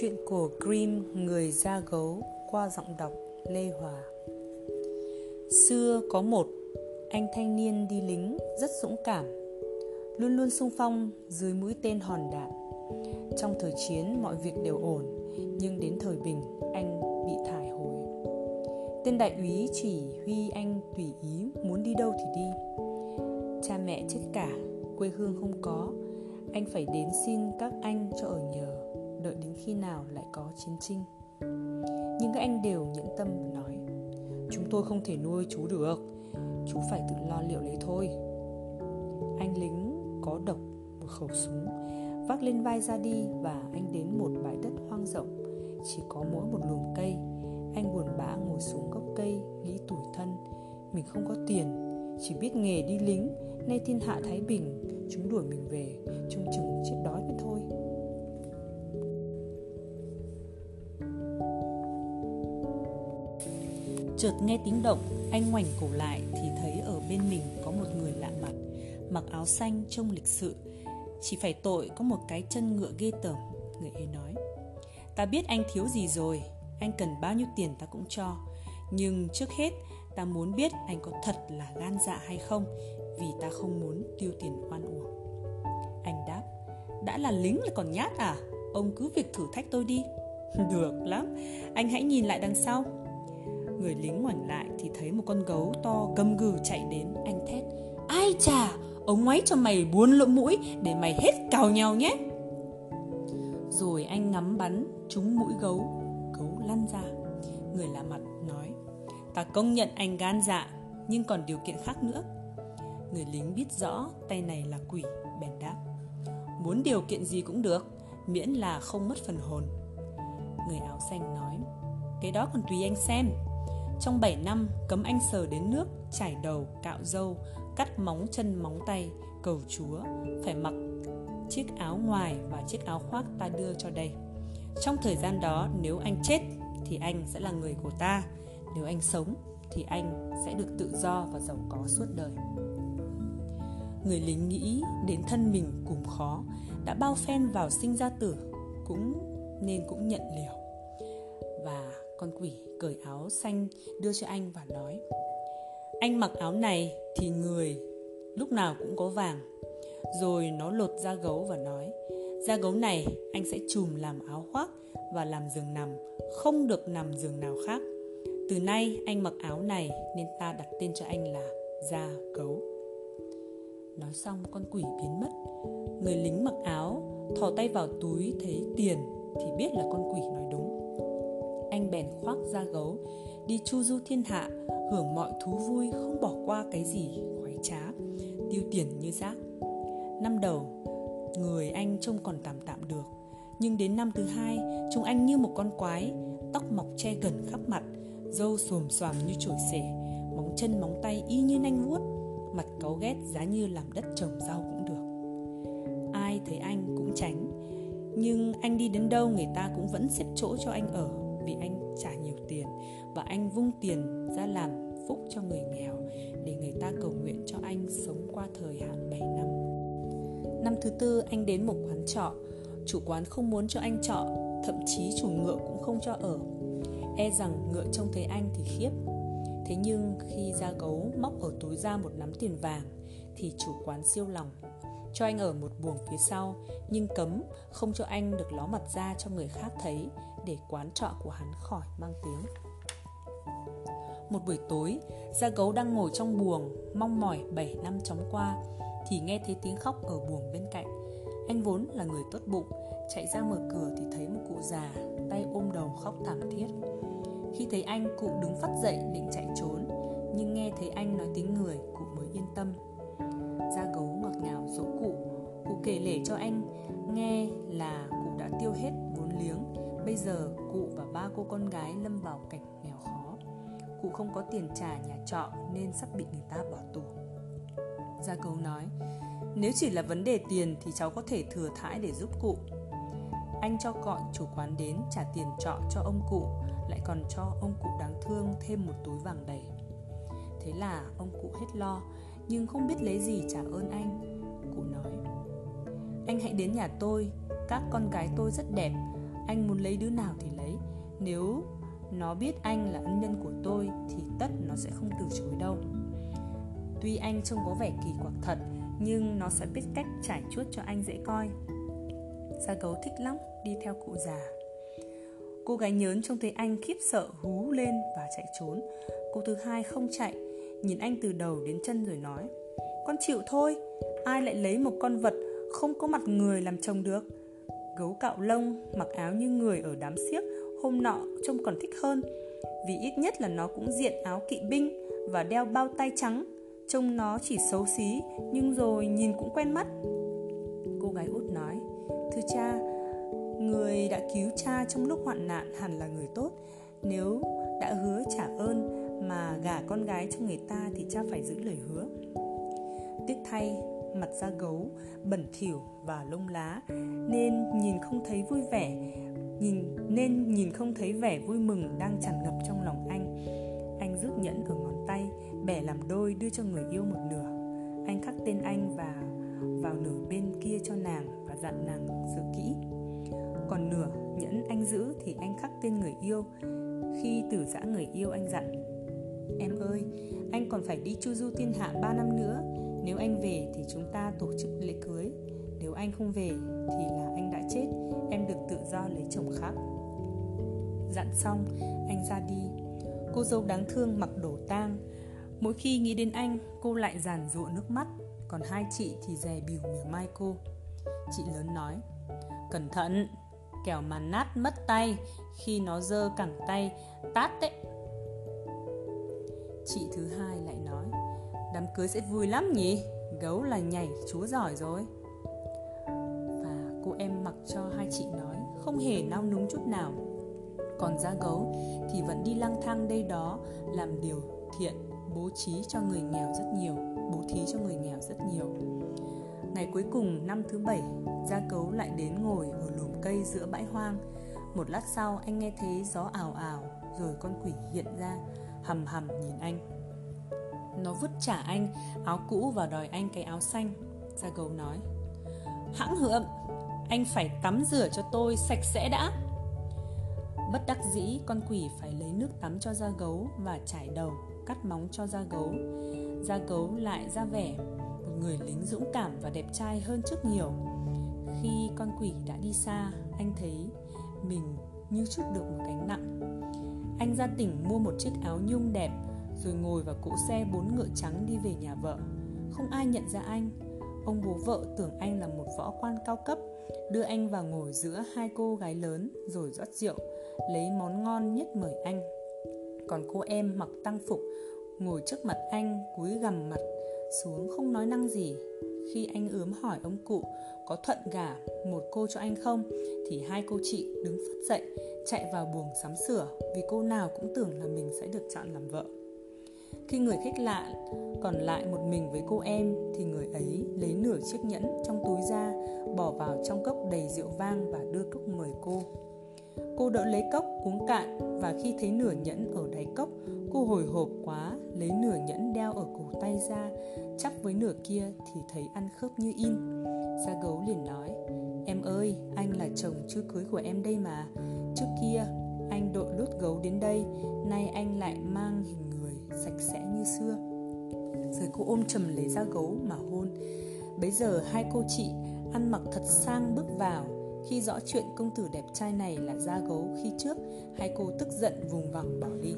Chuyện cổ Grimm, người da gấu, qua giọng đọc Lê Hòa. Xưa có một anh thanh niên đi lính rất dũng cảm, luôn luôn xung phong dưới mũi tên hòn đạn. Trong thời chiến mọi việc đều ổn, nhưng đến thời bình anh bị thải hồi. Tên đại úy chỉ huy anh tùy ý, muốn đi đâu thì đi. Cha mẹ chết cả, quê hương không có, anh phải đến xin các anh cho ở nhờ, đợi đến khi nào lại có chiến tranh. Nhưng các anh đều nhẫn tâm và nói: "Chúng tôi không thể nuôi chú được, chú phải tự lo liệu lấy thôi." Anh lính có độc, một khẩu súng vác lên vai ra đi, và anh đến một bãi đất hoang rộng, chỉ có mỗi một lùm cây. Anh buồn bã ngồi xuống gốc cây, nghĩ tủi thân. Mình không có tiền, chỉ biết nghề đi lính, nay thiên hạ thái bình, chúng đuổi mình về, trông chừng chết đói vậy thôi. Chợt nghe tiếng động, anh ngoảnh cổ lại thì thấy ở bên mình có một người lạ mặt, mặc áo xanh trông lịch sự, chỉ phải tội có một cái chân ngựa ghê tởm. Người ấy nói: "Ta biết anh thiếu gì rồi, anh cần bao nhiêu tiền ta cũng cho, nhưng trước hết ta muốn biết anh có thật là gan dạ hay không, vì ta không muốn tiêu tiền oan uổng." Anh đáp: "Đã là lính là còn nhát à? Ông cứ việc thử thách tôi đi." "Được lắm, anh hãy nhìn lại đằng sau." Người lính ngoảnh lại thì thấy một con gấu to gầm gừ chạy đến. Anh thét: "Ai chà, ống ngoáy cho mày buôn lỗ mũi, để mày hết cào nhau nhé." Rồi anh ngắm bắn trúng mũi gấu, gấu lăn ra. Người lạ mặt nói: "Ta công nhận anh gan dạ, nhưng còn điều kiện khác nữa." Người lính biết rõ tay này là quỷ, bèn đáp: "Muốn điều kiện gì cũng được, miễn là không mất phần hồn." Người áo xanh nói: "Cái đó còn tùy anh xem. Trong 7 năm cấm anh sờ đến nước, chải đầu, cạo râu, cắt móng chân móng tay, cầu chúa, phải mặc chiếc áo ngoài và chiếc áo khoác ta đưa cho đây. Trong thời gian đó, nếu anh chết thì anh sẽ là người của ta, nếu anh sống thì anh sẽ được tự do và giàu có suốt đời." Người lính nghĩ đến thân mình cũng khó, đã bao phen vào sinh ra tử, nên cũng nhận liều. Và con quỷ cởi áo xanh đưa cho anh và nói: "Anh mặc áo này thì người lúc nào cũng có vàng." Rồi nó lột da gấu và nói: "Da gấu này anh sẽ chùm làm áo khoác và làm giường nằm, không được nằm giường nào khác. Từ nay anh mặc áo này nên ta đặt tên cho anh là da gấu." Nói xong con quỷ biến mất. Người lính mặc áo thò tay vào túi thấy tiền thì biết là con quỷ nói đúng. Anh bèn khoác da gấu đi chu du thiên hạ, hưởng mọi thú vui, không bỏ qua cái gì khoái trá, tiêu tiền như rác. Năm đầu người anh trông còn tạm tạm được, nhưng đến năm thứ hai trông anh như một con quái, tóc mọc che gần khắp mặt, râu xồm xoàm như chổi xể, móng chân móng tay y như nanh vuốt, mặt cáu ghét giá như làm đất trồng rau cũng được. Ai thấy anh cũng tránh, nhưng anh đi đến đâu người ta cũng vẫn xếp chỗ cho anh ở, vì anh trả nhiều tiền và anh vung tiền ra làm phúc cho người nghèo, để người ta cầu nguyện cho anh sống qua thời hạn 7 năm. Năm thứ tư anh đến một quán trọ, chủ quán không muốn cho anh trọ, thậm chí chủ ngựa cũng không cho ở, e rằng ngựa trông thấy anh thì khiếp. Thế nhưng khi da gấu móc ở túi ra một nắm tiền vàng thì chủ quán siêu lòng, cho anh ở một buồng phía sau, nhưng cấm không cho anh được ló mặt ra cho người khác thấy, để quán trọ của hắn khỏi mang tiếng. Một buổi tối, da gấu đang ngồi trong buồng mong mỏi 7 năm chóng qua thì nghe thấy tiếng khóc ở buồng bên cạnh. Anh vốn là người tốt bụng, chạy ra mở cửa thì thấy một cụ già tay ôm đầu khóc thảm thiết. Khi thấy anh, cụ đứng phắt dậy định chạy trốn, nhưng nghe thấy anh nói tiếng người, cụ mới yên tâm. Da gấu ngọt ngào dỗ cụ kể lể cho anh nghe là cụ đã tiêu hết vốn liếng, bây giờ cụ và 3 cô con gái lâm vào cảnh nghèo khó, cụ không có tiền trả nhà trọ nên sắp bị người ta bỏ tù. Da gấu nói: "Nếu chỉ là vấn đề tiền thì cháu có thể thừa thãi để giúp cụ." Anh cho gọi chủ quán đến trả tiền trọ cho ông cụ, lại còn cho ông cụ đáng thương thêm một túi vàng đầy. Thế là ông cụ hết lo, nhưng không biết lấy gì trả ơn anh. Cụ nói: "Anh hãy đến nhà tôi, các con gái tôi rất đẹp, Anh muốn lấy đứa nào thì lấy. Nếu nó biết anh là ân nhân của tôi thì tất nó sẽ không từ chối đâu. Tuy anh trông có vẻ kỳ quặc thật, nhưng nó sẽ biết cách trải chuốt cho anh dễ coi. Gia Gấu thích lắm, đi theo cụ già. Cô gái nhớn trông thấy anh khiếp sợ hú lên và chạy trốn. Cô thứ hai không chạy, nhìn anh từ đầu đến chân rồi nói: Con chịu thôi, ai lại lấy một con vật không có mặt người làm chồng được. Gấu cạo lông, mặc áo như người ở đám xiếc hôm nọ trông còn thích hơn, vì ít nhất là nó cũng diện áo kỵ binh và đeo bao tay trắng. Trông nó chỉ xấu xí, nhưng rồi nhìn cũng quen mắt. Cô gái út nói: Thưa cha, người đã cứu cha trong lúc hoạn nạn hẳn là người tốt. Nếu đã hứa trả ơn mà gả con gái cho người ta thì cha phải giữ lời hứa. Tiếc thay, mặt da gấu bẩn thỉu và lông lá nên nhìn không thấy vẻ vui mừng đang tràn ngập trong lòng anh. Anh rút nhẫn ở ngón tay, bẻ làm đôi đưa cho người yêu một nửa. Anh khắc tên anh và vào nửa bên kia cho nàng và dặn nàng giữ kỹ. Còn nửa nhẫn anh giữ thì anh khắc tên người yêu. Khi từ giã người yêu, anh dặn: Em ơi, anh còn phải đi chu du thiên hạ 3 năm nữa. Nếu anh về thì chúng ta tổ chức lễ cưới. Nếu anh không về thì là anh đã chết. Em được tự do lấy chồng khác. Dặn xong, anh ra đi. Cô dâu đáng thương mặc đồ tang. Mỗi khi nghĩ đến anh, cô lại giàn giụa nước mắt. Còn hai chị thì dè bỉu miệng mai cô. Chị lớn nói: Cẩn thận, kẻo mà nát mất tay, khi nó giơ cẳng tay tát đấy. Chị thứ hai lại nói: Đám cưới sẽ vui lắm nhỉ, Gấu là nhảy chúa giỏi rồi. Và cô em mặc cho hai chị nói, không hề nao núng chút nào. Còn da Gấu thì vẫn đi lang thang đây đó, làm điều thiện, bố thí cho người nghèo rất nhiều. Ngày cuối cùng năm thứ 7, da Gấu lại đến ngồi ở lùm cây giữa bãi hoang. Một lát sau, anh nghe thấy gió ào ào, rồi con quỷ hiện ra, hầm hầm nhìn anh. Nó vứt trả anh áo cũ và đòi anh cái áo xanh. Da Gấu nói: Hãng hượng, anh phải tắm rửa cho tôi sạch sẽ đã. Bất đắc dĩ, con quỷ phải lấy nước tắm cho da Gấu và chải đầu, cắt móng cho da Gấu. Da Gấu lại ra vẻ một người lính dũng cảm và đẹp trai hơn trước nhiều. Khi con quỷ đã đi xa, anh thấy mình như trút được một gánh nặng. Anh ra tỉnh mua một chiếc áo nhung đẹp, rồi ngồi vào cỗ xe 4 ngựa trắng đi về nhà vợ. Không ai nhận ra anh. Ông bố vợ tưởng anh là một võ quan cao cấp, đưa anh vào ngồi giữa hai cô gái lớn, rồi rót rượu, lấy món ngon nhất mời anh. Còn cô em mặc tang phục ngồi trước mặt anh, cúi gằm mặt xuống không nói năng gì. Khi anh ướm hỏi ông cụ có thuận gả một cô cho anh không, thì hai cô chị đứng phắt dậy, chạy vào buồng sắm sửa, vì cô nào cũng tưởng là mình sẽ được chọn làm vợ. Khi người khách lạ còn lại một mình với cô em, thì người ấy lấy nửa chiếc nhẫn trong túi ra, bỏ vào trong cốc đầy rượu vang và đưa cốc mời cô. Cô đỡ lấy cốc uống cạn, và khi thấy nửa nhẫn ở đáy cốc, cô hồi hộp quá, lấy nửa nhẫn đeo ở cổ tay ra, chắp với nửa kia thì thấy ăn khớp như in. Da Gấu liền nói: Em ơi, anh là chồng chưa cưới của em đây mà. Trước kia anh đội lốt gấu đến đây, nay anh lại mang hình người sạch sẽ như xưa. Rồi cô ôm chầm lấy da Gấu mà hôn. Bấy giờ hai cô chị ăn mặc thật sang bước vào. Khi rõ chuyện công tử đẹp trai này là da Gấu khi trước, hai cô tức giận vùng vằng bỏ đi.